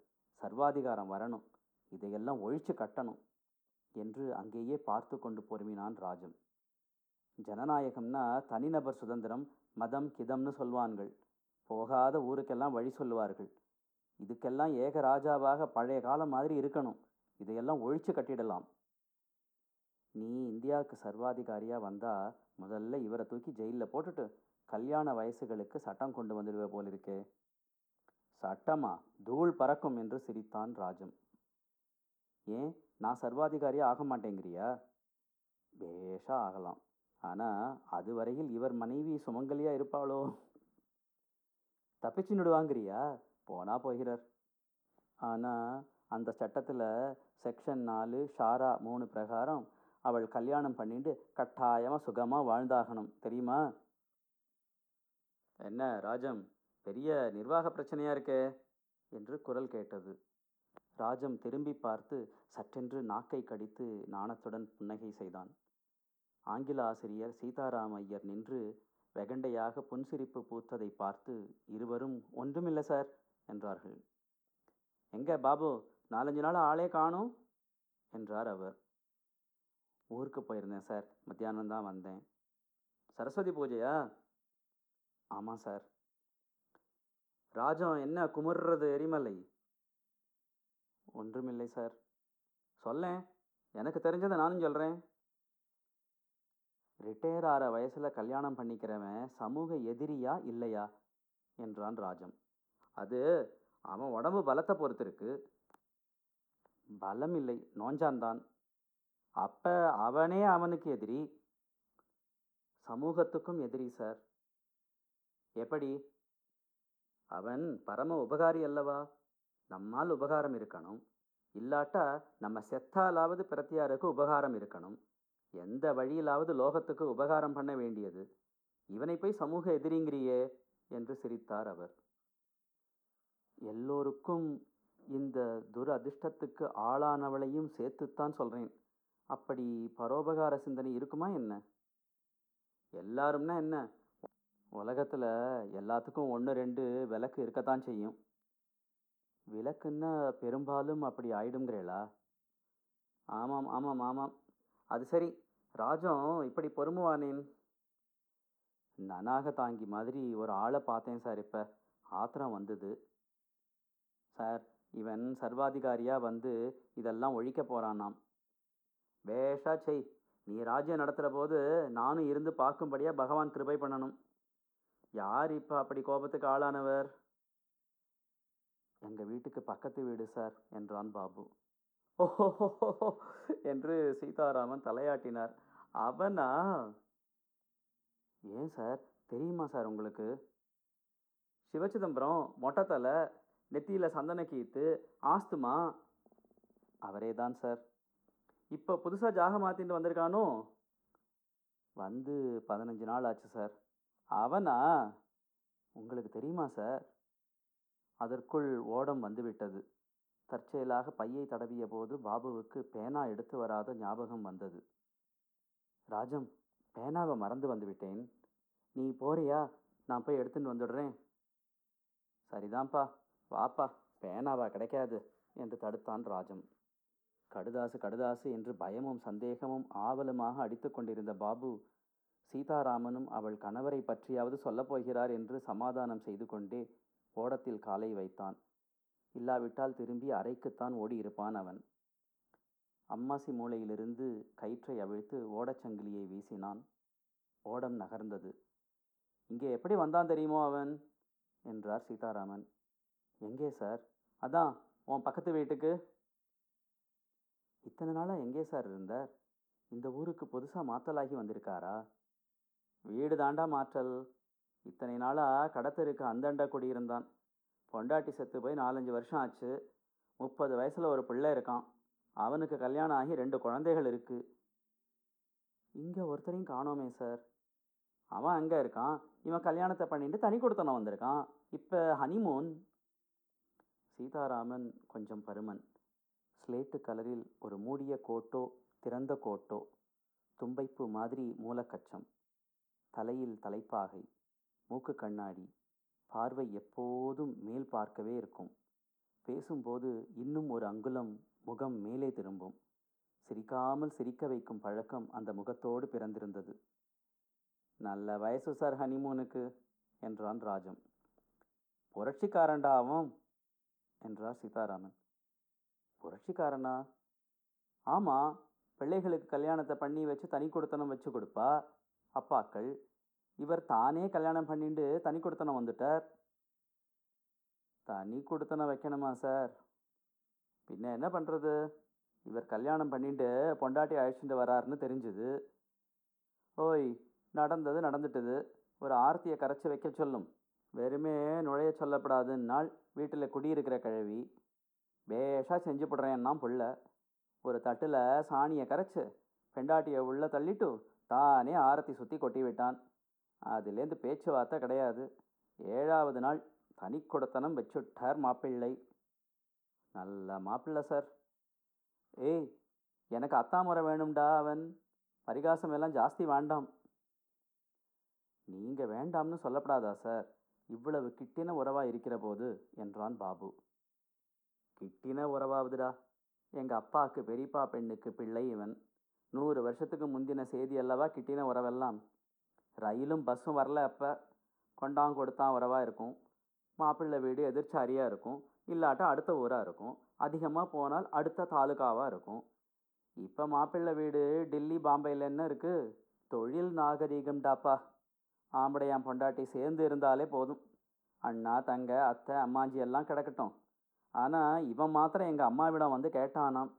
சர்வாதிகாரம் வரணும். இதையெல்லாம் ஒழிச்சு கட்டணும் என்று அங்கேயே பார்த்து கொண்டு பொறுமினான் ராஜம். ஜனநாயகம்னா தனிநபர் சுதந்திரம், மதம் கிதம்னு சொல்வார்கள். போகாத ஊருக்கெல்லாம் வழி சொல்லுவார்கள். இதுக்கெல்லாம் ஏக ராஜாவாக பழைய காலம் மாதிரி இருக்கணும். இதையெல்லாம் ஒழிச்சு கட்டிடலாம். நீ இந்தியாவுக்கு சர்வாதிகாரியாக வந்தால் முதல்ல இவரை தூக்கி ஜெயிலில் போட்டுட்டு கல்யாண வயசுகளுக்கு சட்டம் கொண்டு வந்துடுவே போலிருக்கே. சட்டமா? தூள் பறக்கும் என்று சிரித்தான் ராஜம். ஏன், நான் சர்வாதிகாரியாக ஆக மாட்டேங்கிறியா? பேஷா ஆகலாம். ஆனால் அதுவரையில் இவர் மனைவி சுமங்கலியாக இருப்பாளோ? தப்பிச்சு நிடுவாங்கிறியா? போனால் போகிறார். ஆனால் அந்த சட்டத்தில் செக்ஷன் 4 ஷாரா 3 பிரகாரம் அவள் கல்யாணம் பண்ணிட்டு கட்டாயமாக சுகமாக வாழ்ந்தாகணும், தெரியுமா? என்ன ராஜம், பெரிய நிர்வாக பிரச்சனையாக இருக்கே என்று குரல் கேட்டது. ராஜம் திரும்பி பார்த்து சற்றென்று நாக்கை கடித்து நாணத்துடன் புன்னகை செய்தான். ஆங்கில ஆசிரியர் சீதாராம் ஐயர் நின்று வெகண்டையாக புன்சிரிப்பு பூத்ததை பார்த்து இருவரும் ஒன்றுமில்லை சார் என்றார்கள். எங்கே பாபு, 4-5 நாள் ஆளே காணும் என்றார் அவர். ஊருக்கு போயிருந்தேன் சார், மத்தியானம்தான் வந்தேன். சரஸ்வதி பூஜையா? ஆமாம் சார். ராஜம் என்ன குமுறுறது எரிமலை? ஒன்றுமில்லை சார். சொல்லேன், எனக்கு தெரிஞ்சதை நானும் சொல்கிறேன். ரிட்டையர் ஆகிற வயசில் கல்யாணம் பண்ணிக்கிறவன் சமூக எதிரியா இல்லையா என்றான் ராஜம். அது அவன் உடம்பு பலத்தை பொறுத்திருக்கு. பலம் இல்லை, நோஞ்சான்தான். அப்போ அவனே அவனுக்கு எதிரி, சமூகத்துக்கும் எதிரி சார். எப்படி? அவன் பரம உபகாரி அல்லவா? நம்மால் உபகாரம் இருக்கணும், இல்லாட்டா நம்ம செத்தாலாவது பிரத்தியாருக்கு உபகாரம் இருக்கணும். எந்த வழியிலாவது லோகத்துக்கு உபகாரம் பண்ண வேண்டியது, இவனை போய் சமூக எதிரிங்கிறியே என்று சிரித்தார் அவர். எல்லோருக்கும் இந்த துரதிர்ஷ்டத்துக்கு ஆளானவளையும் சேர்த்துத்தான் சொல்கிறேன். அப்படி பரோபகார சிந்தனை இருக்குமா என்ன? எல்லாரும்னா என்ன, உலகத்தில் எல்லாத்துக்கும் ஒன்று ரெண்டு விளக்கு இருக்கத்தான் செய்யும். விளக்குன்னா பெரும்பாலும் அப்படி ஆயிடுங்கிறேளா? ஆமாம் ஆமாம் ஆமாம். அது சரி, ராஜம் இப்படி பொறுமுவானேன்? நனாக தாங்கி மாதிரி ஒரு ஆளை பார்த்தேன் சார். இப்போ ஆத்திரம் வந்தது சார். இவன் சர்வாதிகாரியாக வந்து இதெல்லாம் ஒழிக்க போகிறானாம். பேஷா செய், நீ ராஜ்யம் நடத்துகிற போது நானும் இருந்து பார்க்கும்படியாக பகவான் கிருபை பண்ணணும். யார் இப்போ அப்படி கோபத்துக்கு ஆளானவர்? எங்கள் வீட்டுக்கு பக்கத்து வீடு சார் என்றான் பாபு. ஓஹோ என்று சீதாராமன் தலையாட்டினார். அவனா? ஏன் சார், தெரியுமா சார் உங்களுக்கு? சிவச்சிதம்பரம், மொட்டத்தலை, நெத்தியில் சந்தனக்கீத்து, ஆஸ்துமா அவரே தான் சார். இப்போ புதுசாக ஜாக மாற்றிட்டு வந்திருக்கானோ? வந்து 15 நாள் ஆச்சு சார். அவனா? உங்களுக்கு தெரியுமா சார்? அதற்குள் ஓடம் வந்துவிட்டது. தற்செயலாக பையை தடவிய போது பாபுவுக்கு பேனா எடுத்து வராத ஞாபகம் வந்தது. ராஜம், பேனாவை மறந்து வந்துவிட்டேன். நீ போறியா? நான் போய் எடுத்துட்டு வந்துடுறேன். சரிதான்ப்பா, வாப்பா, பேனாவா கிடைக்காது என்று தடுத்தான் ராஜம். கடுதாசு கடுதாசு என்று பயமும் சந்தேகமும் ஆவலுமாக அடித்து கொண்டிருந்த பாபு, சீதாராமனும் அவள் கணவரை பற்றியாவது சொல்லப்போகிறார் என்று சமாதானம் செய்து கொண்டே ஓடத்தில் காலை வைத்தான். இல்லாவிட்டால் திரும்பி அறைக்குத்தான் ஓடியிருப்பான் அவன். அம்மாசி மூலையிலிருந்து கயிற்றை அவிழ்த்து ஓடச்சங்கிலியை வீசினான். ஓடம் நகர்ந்தது. இங்கே எப்படி வந்தான் தெரியுமோ அவன் என்றார் சீதாராமன். எங்கே சார்? அதான் உன் பக்கத்து வீட்டுக்கு. இத்தனை நாளாக எங்கே சார் இருந்தார்? இந்த ஊருக்கு புதுசாக மாற்றலாகி வந்திருக்காரா? வீடு தாண்டா மாற்றல். இத்தனை நாளாக கடத்தருக்கு அந்தண்டா குடியிருந்தான். பொண்டாட்டி செத்து போய் 4-5 வருஷம் ஆச்சு. 30 வயசில் ஒரு பிள்ளை இருக்கான். அவனுக்கு கல்யாணம் ஆகி 2 குழந்தைகள் இருக்குது. இங்கே ஒருத்தரையும் காணோமே சார். அவன் அங்கே இருக்கான். இவன் கல்யாணத்தை பண்ணிட்டு தனி கொடுத்தனம் வந்திருக்கான். இப்போ ஹனிமூன். சீதாராமன் கொஞ்சம் பருமன். ஸ்லேட்டு கலரில் ஒரு மூடிய கோட்டோ திறந்த கோட்டோ, தும்பைப்பு மாதிரி மூலக்கச்சம், தலையில் தலைப்பாகை, மூக்கு கண்ணாடி, பார்வை எப்போதும் மேல் பார்க்கவே இருக்கும். பேசும்போது இன்னும் ஒரு அங்குலம் முகம் மேலே திரும்பும். சிரிக்காமல் சிரிக்க வைக்கும் பழக்கம் அந்த முகத்தோடு பிறந்திருந்தது. நல்ல வயசு சார் ஹனிமூனுக்கு என்றான் ராஜம். புரட்சிக்காரண்டாவும் என்றார் சீதாராமன். புரட்சிக்காரனா? ஆமாம், பிள்ளைகளுக்கு கல்யாணத்தை பண்ணி வச்சு தனி கொடுத்தனம் வச்சு கொடுப்பா அப்பாக்கள். இவர் தானே கல்யாணம் பண்ணிட்டு தனி கொடுத்தனம் வந்துட்டார். தனி கொடுத்தனம் வைக்கணுமா சார்? பின்ன என்ன பண்ணுறது? இவர் கல்யாணம் பண்ணிட்டு பொண்டாட்டி அழைச்சிட்டு வராருன்னு தெரிஞ்சுது. ஓய், நடந்தது நடந்துட்டுது. ஒரு ஆர்த்தியை கரைச்சி வைக்க சொல்லும். வெறுமே நுழைய சொல்லப்படாதுன்னால் வீட்டில் குடியிருக்கிற கிழவி பேஷாக செஞ்சு போடுறேன்னா புள்ள ஒரு தட்டில் சாணியை கரைச்சி பெண்டாட்டியை உள்ளே தள்ளிட்டு தானே ஆரத்தி சுற்றி கொட்டி விட்டான். அதுலேருந்து பேச்சுவார்த்தை கிடையாது. 7வது நாள் தனி கொடுத்தனம் வச்சுட்டார் மாப்பிள்ளை. நல்ல மாப்பிள்ளை சார். ஏய், எனக்கு அத்தாமுறை வேணும்டா. அவன் பரிகாசம் எல்லாம் ஜாஸ்தி வேண்டாம். நீங்கள் வேண்டாம்னு சொல்லப்படாதா சார், இவ்வளவு கிட்டின உறவாக இருக்கிற போது என்றான் பாபு. கிட்டின உறவாவதுடா. எங்கள் அப்பாவுக்கு பெரியப்பா பெண்ணுக்கு பிள்ளை இவன். 100 வருஷத்துக்கு முந்தின செய்தி அல்லவா கிட்டின உறவெல்லாம். ரயிலும் பஸ்ஸும் வரல. அப்போ கொண்டாங்க கொடுத்தான் உறவாக இருக்கும். மாப்பிள்ளை வீடு எதிர்ச்சாரியாக இருக்கும், இல்லாட்டா அடுத்த ஊராக இருக்கும், அதிகமாக போனால் அடுத்த தாலுக்காவாக இருக்கும். இப்போ மாப்பிள்ளை வீடு டெல்லி பாம்பேயில் என்ன இருக்குது? தொழில் நாகரீகம்டாப்பா. ஆம்படையான் பொண்டாட்டி சேர்ந்து இருந்தாலே போதும். அண்ணா தங்க அத்தை அம்மாஞ்சி எல்லாம் கிடக்கட்டும், ஆனால் இவன் மாத்திரம் எங்கள் அம்மாவிடம் வந்து கேட்டானாம்,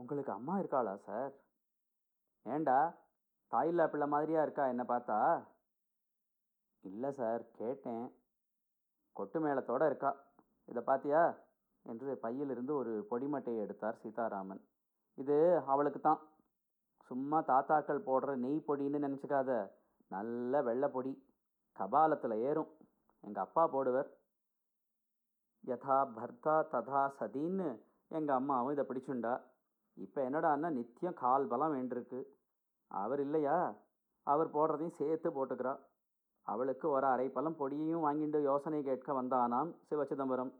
உங்களுக்கு அம்மா இருக்காளா சார்? ஏண்டா தாயில்லா பிள்ளை மாதிரியா இருக்கா என்ன பார்த்தா? இல்லை சார், கேட்டேன். கொட்டு மேளத்தோடு இருக்கா, இதை பார்த்தியா என்று பையிலிருந்து ஒரு பொடிமட்டையை எடுத்தார் சீதாராமன். இது அவளுக்கு தான், சும்மா தாத்தாக்கள் போடுற நெய் பொடின்னு நினச்சிக்காத, நல்ல வெள்ளை பொடி, கபாலத்தில் ஏறும், எங்கள் அப்பா போடுவர். யதா பர்தா ததா சதின்னு எங்கள் அம்மாவும் இதை பிடிச்சுண்டா. இப்போ என்னடான்னா நித்தியம் கால் பலம் வேண்டிருக்கு. அவர் இல்லையா, அவர் போடுறதையும் சேர்த்து போட்டுக்கிறா. அவளுக்கு ஒரு அரைப்பழம் பொடியையும் வாங்கிட்டு யோசனை கேட்க வந்தானாம் சிவச்சிதம்பரம்.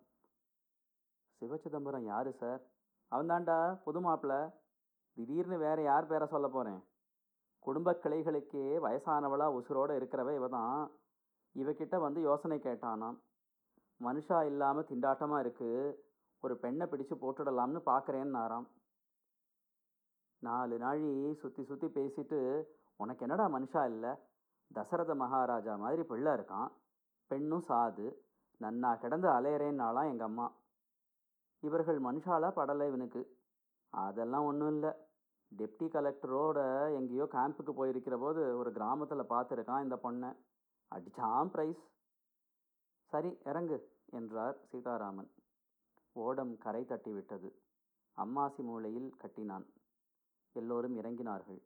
சிவச்சிதம்பரம் யார் சார்? அவன்தாண்டா புது மாப்பிள்ள. திடீர்னு வேறு யார் பேரை சொல்ல போகிறேன்? குடும்ப கிளைகளுக்கே வயசானவளாக உசுரோடு இருக்கிறவ இவ தான். இவக்கிட்ட வந்து யோசனை கேட்டானாம். மனுஷா இல்லாமல் திண்டாட்டமாக இருக்குது, ஒரு பெண்ணை பிடிச்சு போட்டுடலாம்னு பார்க்குறேன்னு நாராம். 4 நாழி சுற்றி சுற்றி பேசிட்டு, உனக்கு என்னடா மனுஷா இல்லை, தசரத மகாராஜா மாதிரி பிள்ளை இருக்கான், பெண்ணும் சாது, நன்னா கிடந்து அலையிறேன்னாலாம் எங்கள் அம்மா. இவர்கள் மனுஷாலா படலை இவனுக்கு. அதெல்லாம் ஒன்றும் இல்லை, டெப்டி கலெக்டரோட எங்கேயோ கேம்புக்கு போயிருக்கிற போது ஒரு கிராமத்தில் பார்த்துருக்கான் இந்த பொண்ணை, அடிச்சாம் ப்ரைஸ். சரி இறங்கு என்றார் சீதாராமன். ஓடம் கரை தட்டி விட்டது. அம்மாசி மூலையில் கட்டினான். எல்லோரும் இறங்கினார்கள்.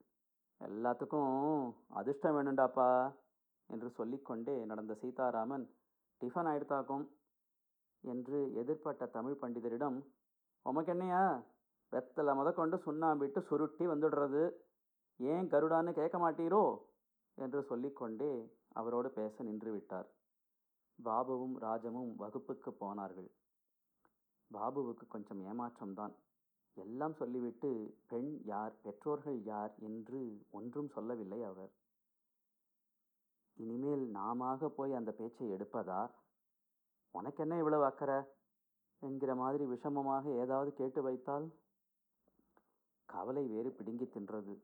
எல்லாத்துக்கும் அதிர்ஷ்டம் வேணுண்டாப்பா என்று சொல்லிக்கொண்டே நடந்த சீதாராமன், டிஃபன் ஆயிடுத்தாக்கும் என்று எதிர்பட்ட தமிழ் பண்டிதரிடம், உமக்கென்னையா வெத்தலை முதற்கொண்டு சுண்ணாம்பிட்டு சுருட்டி வந்துடுறது, ஏன் கருடான்னு கேட்க மாட்டீரோ என்று சொல்லிக்கொண்டே அவரோடு பேச நின்று விட்டார். பாபுவும் ராஜமும் வகுப்புக்கு போனார்கள். பாபுவுக்கு கொஞ்சம் ஏமாற்றம்தான். எல்லாம் சொல்லிவிட்டு பெண் யார், பெற்றோர்கள் யார் என்று ஒன்றும் சொல்லவில்லை அவர். இனிமேல் நாமாக போய் அந்த பேச்சை எடுப்பதா, உனக்கு என்ன இவ்வளவு அக்கறை என்கிற மாதிரி விஷமமாக ஏதாவது கேட்டு வைத்தால்? கவலை வேறு பிடுங்கி தின்றது.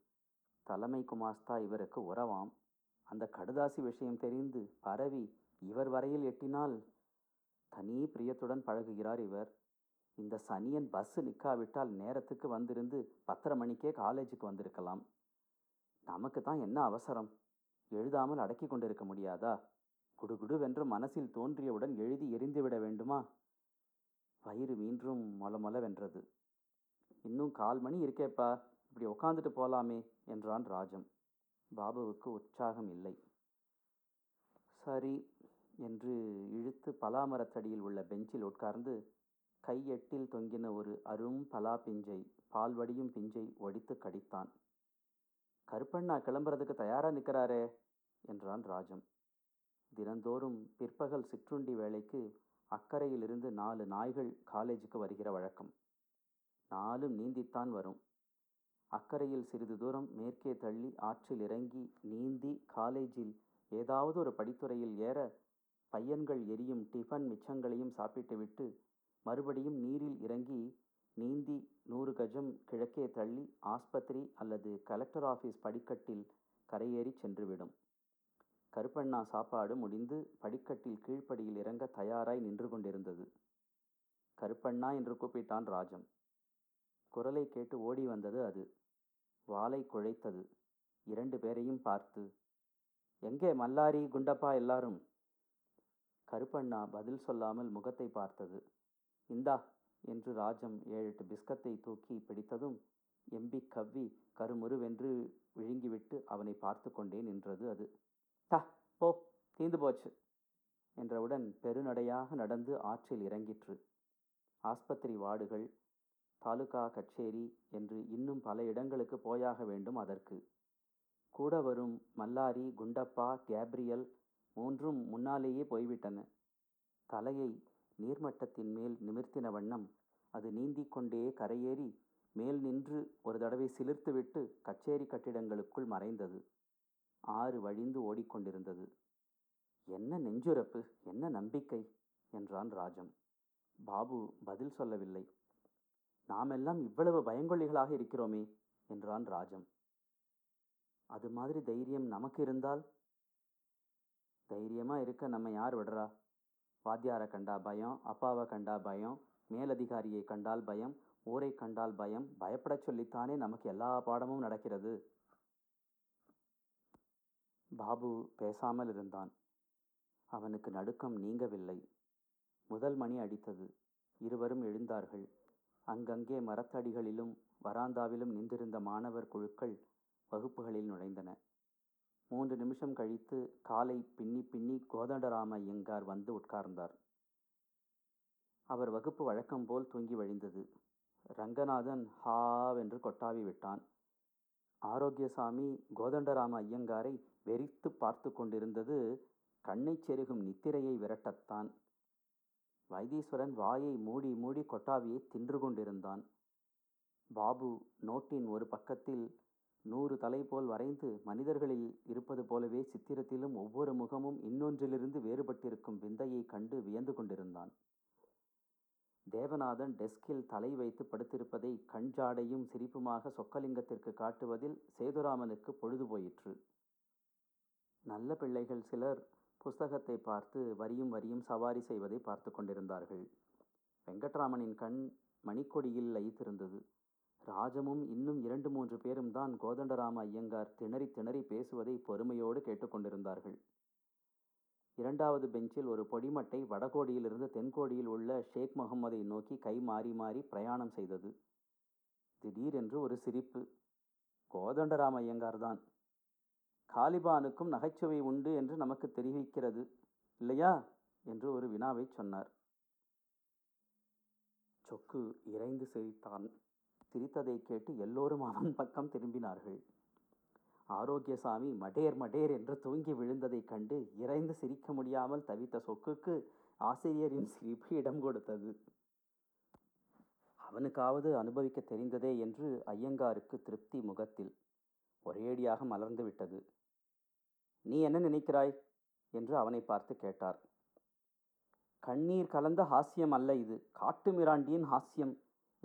தலைமை குமாஸ்தா இவருக்கு உறவாம். அந்த கடுதாசி விஷயம் தெரிந்து பரவி இவர் வரையில் எட்டினால் தனி பிரியத்துடன் பழகுகிறார் இவர். இந்த சனியன் பஸ்ஸு நிற்காவிட்டால் நேரத்துக்கு வந்திருந்து 10:30 மணிக்கே காலேஜுக்கு வந்திருக்கலாம். நமக்கு தான் என்ன அவசரம், எழுதாமல் அடக்கி கொண்டிருக்க முடியாதா? குடுகுடுவென்று மனசில் தோன்றியவுடன் எழுதி எரிந்துவிட வேண்டுமா? வயிறு மீண்டும் மொலமொலவென்றது. இன்னும் 4 மணி இருக்கேப்பா, இப்படி உக்காந்துட்டு போகலாமே என்றான் ராஜம். பாபுவுக்கு உற்சாகம் இல்லை. சரி என்று இழுத்து பலாமரத்தடியில் உள்ள பெஞ்சில் உட்கார்ந்து கையெட்டில் தொங்கின ஒரு அரும் பலா பிஞ்சை, பால்வடியும் பிஞ்சை ஒடித்து கடித்தான். கருப்பண்ணா கிளம்புறதுக்கு தயாராக நிற்கிறாரே என்றான் ராஜம். தினந்தோறும் பிற்பகல் சிற்றுண்டி வேளைக்கு அக்கறையிலிருந்து 4 நாய்கள் காலேஜுக்கு வருகிற வழக்கம். 4 நீந்தித்தான் வரும். அக்கறையில் சிறிது தூரம் மேற்கே தள்ளி ஆற்றில் இறங்கி நீந்தி காலேஜில் ஏதாவது ஒரு படித்துறையில் ஏற பையன்கள் எரியும் டிஃபன் மிச்சங்களையும் சாப்பிட்டுவிட்டு மறுபடியும் நீரில் இறங்கி நீந்தி 100 கஜம் கிழக்கே தள்ளி ஆஸ்பத்திரி அல்லது கலெக்டர் ஆஃபீஸ் படிக்கட்டில் கரையேறி சென்றுவிடும். கருப்பண்ணா சாப்பாடு முடிந்து படிக்கட்டில் கீழ்ப்படியில் இறங்க தயாராய் நின்று கொண்டிருந்தது. கருப்பண்ணா என்று கூப்பிட்டான் ராஜம். குரலை கேட்டு ஓடி வந்தது அது. வாலை குழைத்தது. 2 பேரையும் பார்த்து, எங்கே மல்லாரி, குண்டப்பா எல்லாரும்? கருப்பண்ணா பதில் சொல்லாமல் முகத்தை பார்த்தது. இந்தா என்று ராஜம் 7-8 பிஸ்கத்தை தூக்கி பிடித்ததும் எம்பி கவ்வி கருமுருவென்று விழுங்கிவிட்டு அவனை பார்த்து கொண்டே நின்றது அது. தா போ, தீந்து போச்சு என்றவுடன் பெருநடையாக நடந்து ஆற்றில் இறங்கிற்று. ஆஸ்பத்திரி வார்டுகள், தாலுகா கச்சேரி என்று இன்னும் பல இடங்களுக்கு போயாக வேண்டும். அதற்கு கூட வரும் மல்லாரி, குண்டப்பா, கேப்ரியல் 3ம் முன்னாலேயே போய்விட்டன. தலையை நீர்மட்டத்தின் மேல் நிமிர்த்தின வண்ணம் அது நீந்தி கொண்டே கரையேறி மேல் நின்று ஒரு தடவை சிலிர்த்துவிட்டு கச்சேரி கட்டிடங்களுக்குள் மறைந்தது. ஆறு வழிந்து ஓடிக்கொண்டிருந்தது. என்ன நெஞ்சுரப்பு, என்ன நம்பிக்கை என்றான் ராஜம். பாபு பதில் சொல்லவில்லை. நாமெல்லாம் இவ்வளவு பயங்கொள்ளிகளாக இருக்கிறோமே என்றான் ராஜம். அது மாதிரி தைரியம் நமக்கு இருந்தால்? தைரியமாக இருக்க நம்ம யார் விடுறா? வாத்தியாரை கண்டா பயம், அப்பாவை கண்டா பயம், மேலதிகாரியை கண்டால் பயம், ஊரை கண்டால் பயம், பயப்படச் சொல்லித்தானே நமக்கு எல்லா பாடமும் நடக்கிறது. பாபு பேசாமல் இருந்தான். அவனுக்கு நடுக்கம் நீங்கவில்லை. முதல் மணி அடித்தது. இருவரும் எழுந்தார்கள். அங்கங்கே மரத்தடிகளிலும் வராந்தாவிலும் நின்றிருந்த மாணவர் குழுக்கள் வகுப்புகளில் நுழைந்தன. 3 நிமிஷம் கழித்து காலை பின்னி பின்னி கோதண்டராம ஐயங்கார் வந்து உட்கார்ந்தார். அவர் வகுப்பு வழக்கம் போல் தூங்கி வழிந்தது. ரங்கநாதன் ஹாவென்று கொட்டாவி விட்டான். ஆரோக்கியசாமி கோதண்டராம ஐயங்காரை வெறித்து பார்த்து கொண்டிருந்தது கண்ணை செருகும் நித்திரையை விரட்டத்தான். வைத்தீஸ்வரன் வாயை மூடி மூடி கொட்டாவியை தின்று கொண்டிருந்தான். பாபு நோட்டின் ஒரு பக்கத்தில் 100 தலை போல் வரைந்து மனிதர்களில் இருப்பது போலவே சித்திரத்திலும் ஒவ்வொரு முகமும் இன்னொன்றிலிருந்து வேறுபட்டிருக்கும் விந்தையை கண்டு வியந்து கொண்டிருந்தான். தேவநாதன் டெஸ்கில் தலை வைத்து படுத்திருப்பதை கஞ்சாடையும் சிரிப்புமாக சொக்கலிங்கத்திற்கு காட்டுவதில் சேதுராமனுக்கு பொழுது போயிற்று. நல்ல பிள்ளைகள் சிலர் புஸ்தகத்தை பார்த்து வரியும் வரியும் சவாரி செய்வதை பார்த்து கொண்டிருந்தார்கள். வெங்கட்ராமனின் கண் மணிக்கொடியில் லயித்திருந்தது. ராஜமும் இன்னும் 2-3 பேரும் தான் கோதண்டராம ஐயங்கார் திணறி திணறி பேசுவதை பொறுமையோடு கேட்டுக்கொண்டிருந்தார்கள். 2வது பெஞ்சில் ஒரு பொடிமட்டை வடகோடியிலிருந்து தென்கோடியில் உள்ள ஷேக் முகமதை நோக்கி கை மாறி மாறி பிரயாணம் செய்தது. திடீரென்று ஒரு சிரிப்பு. கோதண்டராம ஐயங்கார்தான். காலிபானுக்கும் நகைச்சுவை உண்டு என்று நமக்கு தெரிவிக்கிறது இல்லையா என்று ஒரு வினாவை சொன்னார். சொக்கு இறைந்து சிரித்தான். சிரித்ததை கேட்டு எல்லோரும் அவன் பக்கம் திரும்பினார்கள். ஆரோக்கியசாமி மடேர் மடேர் என்று தூங்கி விழுந்ததைக் கண்டு இறைந்து சிரிக்க முடியாமல் தவித்த சொக்குக்கு ஆசிரியரின் சிரிப்பு இடம் கொடுத்தது. அவனுக்காவது அனுபவிக்க தெரிந்ததே என்று ஐயங்காருக்கு திருப்தி முகத்தில் ஒரேடியாக மலர்ந்து விட்டது. நீ என்ன நினைக்கிறாய் என்று அவனை பார்த்து கேட்டார். கண்ணீர் கலந்த ஹாஸ்யம் அல்ல இது, காட்டு மிராண்டியின் ஹாஸ்யம்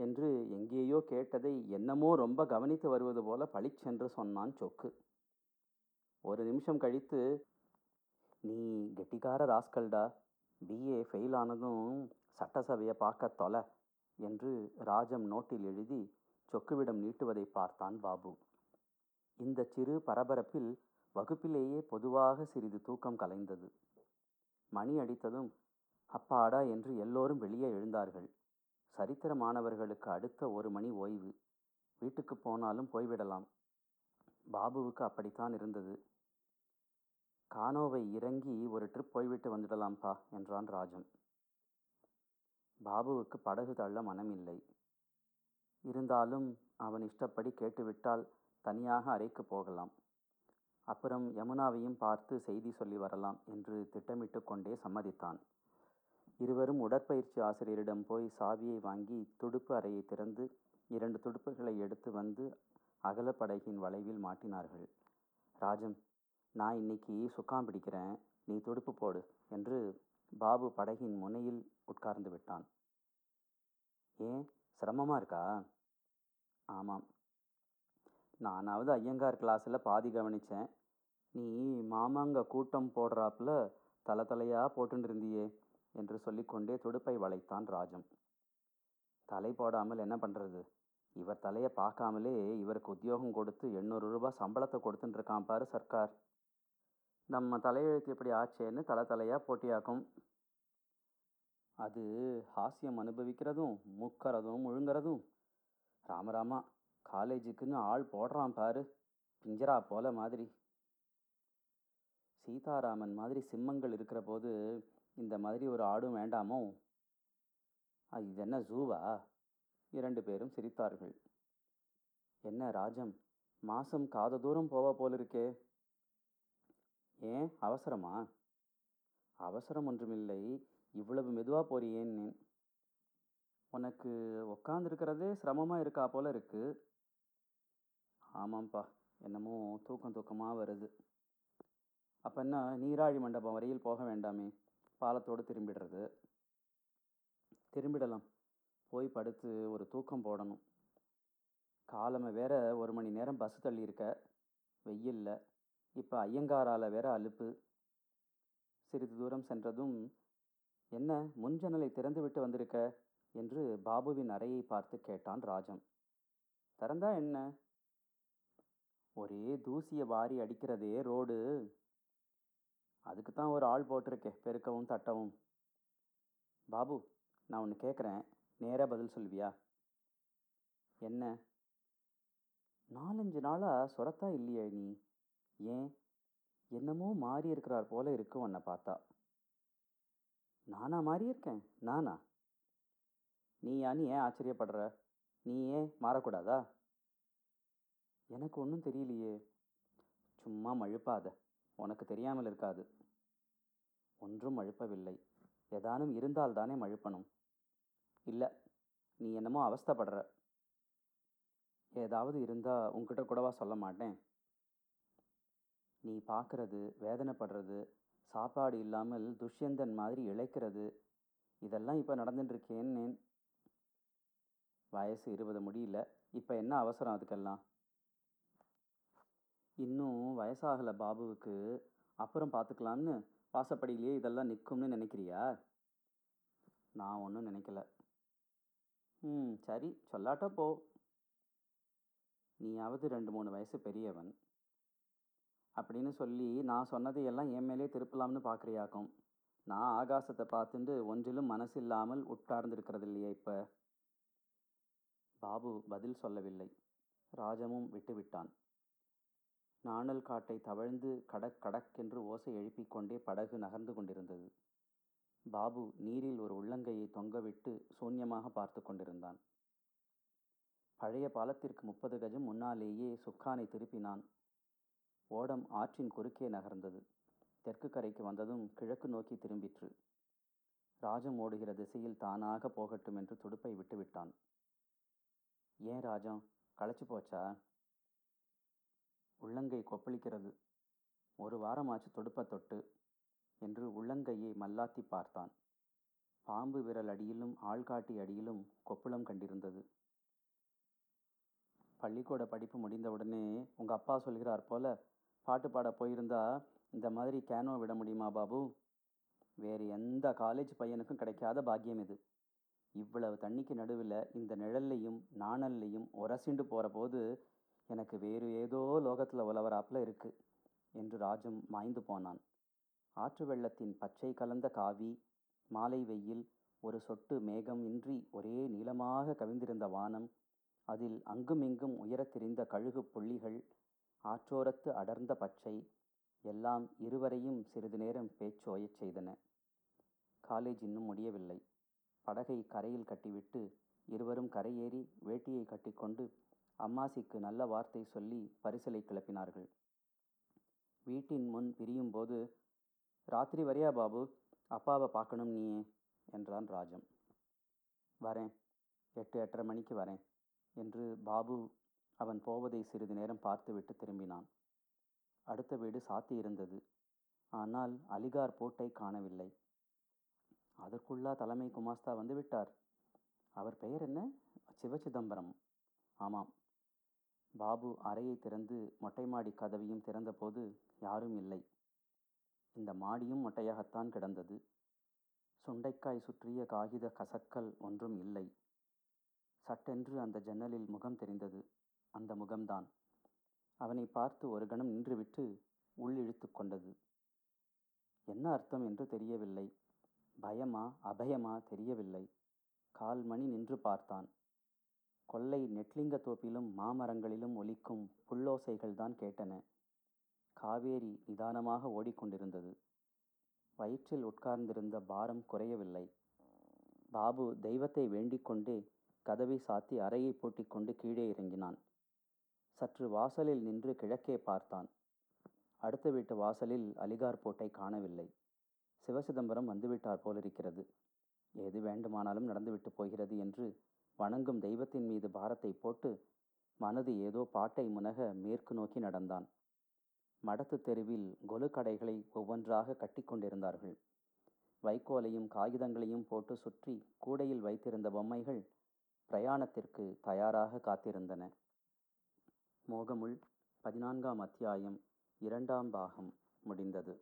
என்று எங்கேயோ கேட்டதை என்னமோ ரொம்ப கவனித்து வருவது போல பளிச்சென்று சொன்னான் சொக்கு. 1 நிமிஷம் கழித்து, நீ கெட்டிக்கார ராஸ்கல்டா, BA ஃபெயில் ஆனதும் சட்டசபையை பார்க்க தொலை என்று ராஜம் நோட்டில் எழுதி சொக்குவிடம் நீட்டுவதை பார்த்தான் பாபு. இந்த சிறு பரபரப்பில் வகுப்பிலேயே பொதுவாக சிறிது தூக்கம் கலைந்தது. மணி அடித்ததும் அப்பாடா என்று எல்லோரும் வெளியே எழுந்தார்கள். சரித்திர மாணவர்களுக்கு அடுத்த 1 மணி ஓய்வு. வீட்டுக்கு போனாலும் போய்விடலாம். பாபுவுக்கு அப்படித்தான் இருந்தது. கானோவை இறங்கி ஒரு ட்ரிப் போய்விட்டு வந்துடலாம்ப்பா என்றான் ராஜம். பாபுவுக்கு படகு தள்ள மனமில்லை. இருந்தாலும் அவன் இஷ்டப்படி கேட்டுவிட்டால் தனியாக அறைக்கு போகலாம். அப்புறம் யமுனாவையும் பார்த்து செய்தி சொல்லி வரலாம் என்று திட்டமிட்டு கொண்டே சம்மதித்தான். இருவரும் உடற்பயிற்சி ஆசிரியரிடம் போய் சாவியை வாங்கி துடுப்பு அறையை திறந்து 2 துடுப்புகளை எடுத்து வந்து அகலப்படகின் வளைவில் மாட்டினார்கள். ராஜம், நான் இன்னைக்கு சுக்காம் பிடிக்கிறேன், நீ துடுப்பு போடு என்று பாபு படகின் முனையில் உட்கார்ந்து விட்டான். ஏன் சிரமமாக இருக்கா? ஆமாம், நானாவது ஐயங்கார் கிளாஸில் பாதி கவனித்தேன். நீ மாமாங்க கூட்டம் போடுறாப்புல தலை தலையாக போட்டுருந்தியே என்று சொல்லிக்கொண்டே துடுப்பை வளைத்தான் ராஜம். தலை போடாமல் என்ன பண்ணுறது? இவர் தலையை பார்க்காமலே இவருக்கு உத்தியோகம் கொடுத்து 800 ரூபாய் சம்பளத்தை கொடுத்துட்டுருக்கான் பாரு சர்க்கார். நம்ம தலையெழுத்து எப்படி ஆச்சேன்னு தலை தலையாக போட்டியாக்கும். அது ஹாஸ்யம் அனுபவிக்கிறதும் முக்கறதும் முழுங்கிறதும். ராமராமா, காலேஜுக்குன்னு ஆள் போடுறான் பாரு, பிஞ்சரா போல மாதிரி. சீதாராமன் மாதிரி சிம்மங்கள் இருக்கிற போது இந்த மாதிரி ஒரு ஆடும் வேண்டாமோ? இது என்ன ஜூவா? 2 பேரும் சிரித்தார்கள். என்ன ராஜம், மாசம் காத தூரம் போவா போலிருக்கே, ஏன் அவசரமா? அவசரம் ஒன்றுமில்லை, இவ்வளவு மெதுவாக போறியேன்னு. உனக்கு உக்காந்துருக்கிறதே சிரமமாக இருக்கா போல இருக்கு. ஆமாம்ப்பா, என்னமோ தூக்கமாக வருது. அப்பன்னா நீராழி மண்டபம் வரையில் போக வேண்டாமே, பாலத்தோடு திரும்பிடுறது. திரும்பிடலாம், போய் படுத்து ஒரு தூக்கம் போடணும். காலமை வேற 1 மணி நேரம் பஸ் தள்ளியிருக்க, வெயில்ல இப்போ ஐயங்காரால் வேற அலுப்பு. சிறிது தூரம் சென்றதும் என்ன முன்ஜன்னலை திறந்துவிட்டு வந்திருக்க என்று பாபுவின் அறையை பார்த்து கேட்டான் ராஜம். திறந்தா என்ன, ஒரே தூசியை வாரி அடிக்கிறதே ரோடு, அதுக்கு தான் ஒரு ஆள் போட்டிருக்கேன் பெருக்கவும் தட்டவும். பாபு, நான் ஒன்று கேட்குறேன், நேராக பதில் சொல்வியா? என்ன? 4-5 நாளாக சொரத்தா இல்லையே நீ, ஏன்? என்னமோ மாறி இருக்கிறார் போல இருக்கு உன்னை பார்த்தா. நானா மாறி இருக்கேன்? நானா? நீ ஏன் ஆச்சரியப்படுற? நீ ஏன் மாறக்கூடாதா? எனக்கு ஒன்றும் தெரியலையே. சும்மா மழுப்பாத, உனக்கு தெரியாமல் இருக்காது. ஒன்றும் மழுப்பவில்லை, ஏதானும் இருந்தால்தானே மழுப்பணும். இல்லை, நீ என்னமோ அவஸ்தப்படுற. ஏதாவது இருந்தால் உன்கிட்ட கூடவா சொல்ல மாட்டேன்? நீ பார்க்கறது, வேதனைப்படுறது, சாப்பாடு இல்லாமல் துஷ்யந்தன் மாதிரி இழைக்கிறது, இதெல்லாம் இப்போ நடந்துட்டுருக்கேன்னு. வயசு 20 முடியல, இப்போ என்ன அவசரம் அதுக்கெல்லாம்? இன்னும் வயசாகலை பாபுவுக்கு, அப்புறம் பார்த்துக்கலாம்னு வாசப்படியிலேயே இதெல்லாம் நிற்கும்னு நினைக்கிறியா? நான் ஒன்றும் நினைக்கல. சரி, சொல்லாட்டா போ. நீயாவது 2-3 வயசு பெரியவன் அப்படின்னு சொல்லி நான் சொன்னதையெல்லாம் என் மேலே திருப்பலாம்னு பார்க்குறியாக்கும். நான் ஆகாசத்தை பார்த்துட்டு ஒன்றிலும் மனசு இல்லாமல் உட்கார்ந்துருக்கிறது இல்லையா இப்போ? பாபு பதில் சொல்லவில்லை. ராஜமும் விட்டுவிட்டான். நாணல் காட்டை தவழ்ந்து கடக் கடக்கென்று ஓசை எழுப்பிக்கொண்டே படகு நகர்ந்து கொண்டிருந்தது. பாபு நீரில் ஒரு உள்ளங்கையை தொங்கவிட்டு சூன்யமாக பார்த்து கொண்டிருந்தான். பழைய பாலத்திற்கு 30 கஜம் முன்னாலேயே சுக்கானை திருப்பினான். ஓடம் ஆற்றின் குறுக்கே நகர்ந்தது. தெற்கு கரைக்கு வந்ததும் கிழக்கு நோக்கி திரும்பிற்று. ராஜம் ஓடுகிற திசையில் தானாக போகட்டும் என்று துடுப்பை விட்டுவிட்டான். ஏன் ராஜம், களைச்சு போச்சா? உள்ளங்கை கொப்பளிக்கிறது, ஒரு வாரமாச்சு தொடுப்ப தொட்டு என்று உள்ளங்கையை மல்லாத்தி பார்த்தான். பாம்பு விரல் அடியிலும் ஆள்காட்டி அடியிலும் கொப்புளம் கண்டிருந்தது. பள்ளிக்கூட படிப்பு முடிந்தவுடனே உங்கள் அப்பா சொல்கிறார் போல, பாட்டு பாட போயிருந்தா இந்த மாதிரி கேனோ விட முடியுமா பாபு? வேறு எந்த காலேஜ் பையனுக்கும் கிடைக்காத பாக்கியம் இது. இவ்வளவு தண்ணிக்கு நடுவில் இந்த நிழல்லையும் நாணல்லையும் உரசிண்டு போகிற போது எனக்கு வேறு ஏதோ லோகத்தில் உலவராப்பில் இருக்குது என்று ராஜம் மாய்ந்து போனான். ஆற்று வெள்ளத்தின் பச்சை கலந்த காவி, மாலை வெயில், ஒரு சொட்டு மேகம் இன்றி ஒரே நீளமாக கவிந்திருந்த வானம், அதில் அங்குமிங்கும் உயரத்தெரிந்த கழுகு புள்ளிகள், ஆற்றோரத்து அடர்ந்த பச்சை, எல்லாம் இருவரையும் சிறிது நேரம் பேச்சோயச் செய்தன. காலேஜ் இன்னும் முடியவில்லை. படகை கரையில் கட்டிவிட்டு இருவரும் கரையேறி வேட்டியை கட்டிக்கொண்டு அம்மாசிக்கு நல்ல வார்த்தை சொல்லி பரிசலை கிளப்பினார்கள். வீட்டின் முன் பிரியும் போது, ராத்திரி வரையா பாபு, அப்பாவை பார்க்கணும் நீயே என்றான் ராஜம். வரேன், 8-8:30 மணிக்கு வரேன் என்று பாபு அவன் போவதை சிறிது நேரம் பார்த்துவிட்டு திரும்பினான். அடுத்த வீடு சாத்தியிருந்தது, ஆனால் அலிகார் போட்டை காணவில்லை. அதற்குள்ளா தலைமை குமாஸ்தா வந்துவிட்டார். அவர் பெயர் என்ன? சிவசிதம்பரம். ஆமாம். பாபு அறையை திறந்து மொட்டை மாடி கதவையும் திறந்தபோது யாரும் இல்லை. இந்த மாடியும் மொட்டையாகத்தான் கிடந்தது. சுண்டைக்காய் சுற்றிய காகித கசக்கல் ஒன்றும் இல்லை. சட்டென்று அந்த ஜன்னலில் முகம் தெரிந்தது. அந்த முகம்தான். அவனை பார்த்து ஒரு கணம் நின்றுவிட்டு உள்ளிழுத்து கொண்டது. என்ன அர்த்தம் என்று தெரியவில்லை. பயமா அபயமா தெரியவில்லை. கால் மணி நின்று பார்த்தான். கொல்லை நெட்லிங்க தோப்பிலும் மாமரங்களிலும் ஒலிக்கும் புல்லோசைகள்தான் கேட்டன. காவேரி நிதானமாக ஓடிக்கொண்டிருந்தது. வயிற்றில் உட்கார்ந்திருந்த பாரம் குறையவில்லை. பாபு தெய்வத்தை வேண்டிக் கொண்டே கதவை சாத்தி அறையை பூட்டிக்கொண்டு கீழே இறங்கினான். சற்று வாசலில் நின்று கிழக்கே பார்த்தான். அடுத்த வீட்டு வாசலில் அலிகார் போட்டை காணவில்லை. சிவசிதம்பரம் வந்துவிட்டார் போலிருக்கிறது. எது வேண்டுமானாலும் நடந்துவிட்டு போகிறது என்று வணங்கும் தெய்வத்தின் மீது பாரத்தை போட்டு மனது ஏதோ பாட்டை முனக மேற்கு நோக்கி நடந்தான். மடத்து தெருவில் கொலு கடைகளை ஒவ்வொன்றாக கட்டி கொண்டிருந்தார்கள். வைக்கோலையும் காகிதங்களையும் போட்டு சுற்றி கூடையில் வைத்திருந்த பொம்மைகள் பிரயாணத்திற்கு தயாராக காத்திருந்தன. மோகமுல் 14ஆம் அத்தியாயம் 2ஆம் பாகம் முடிந்தது.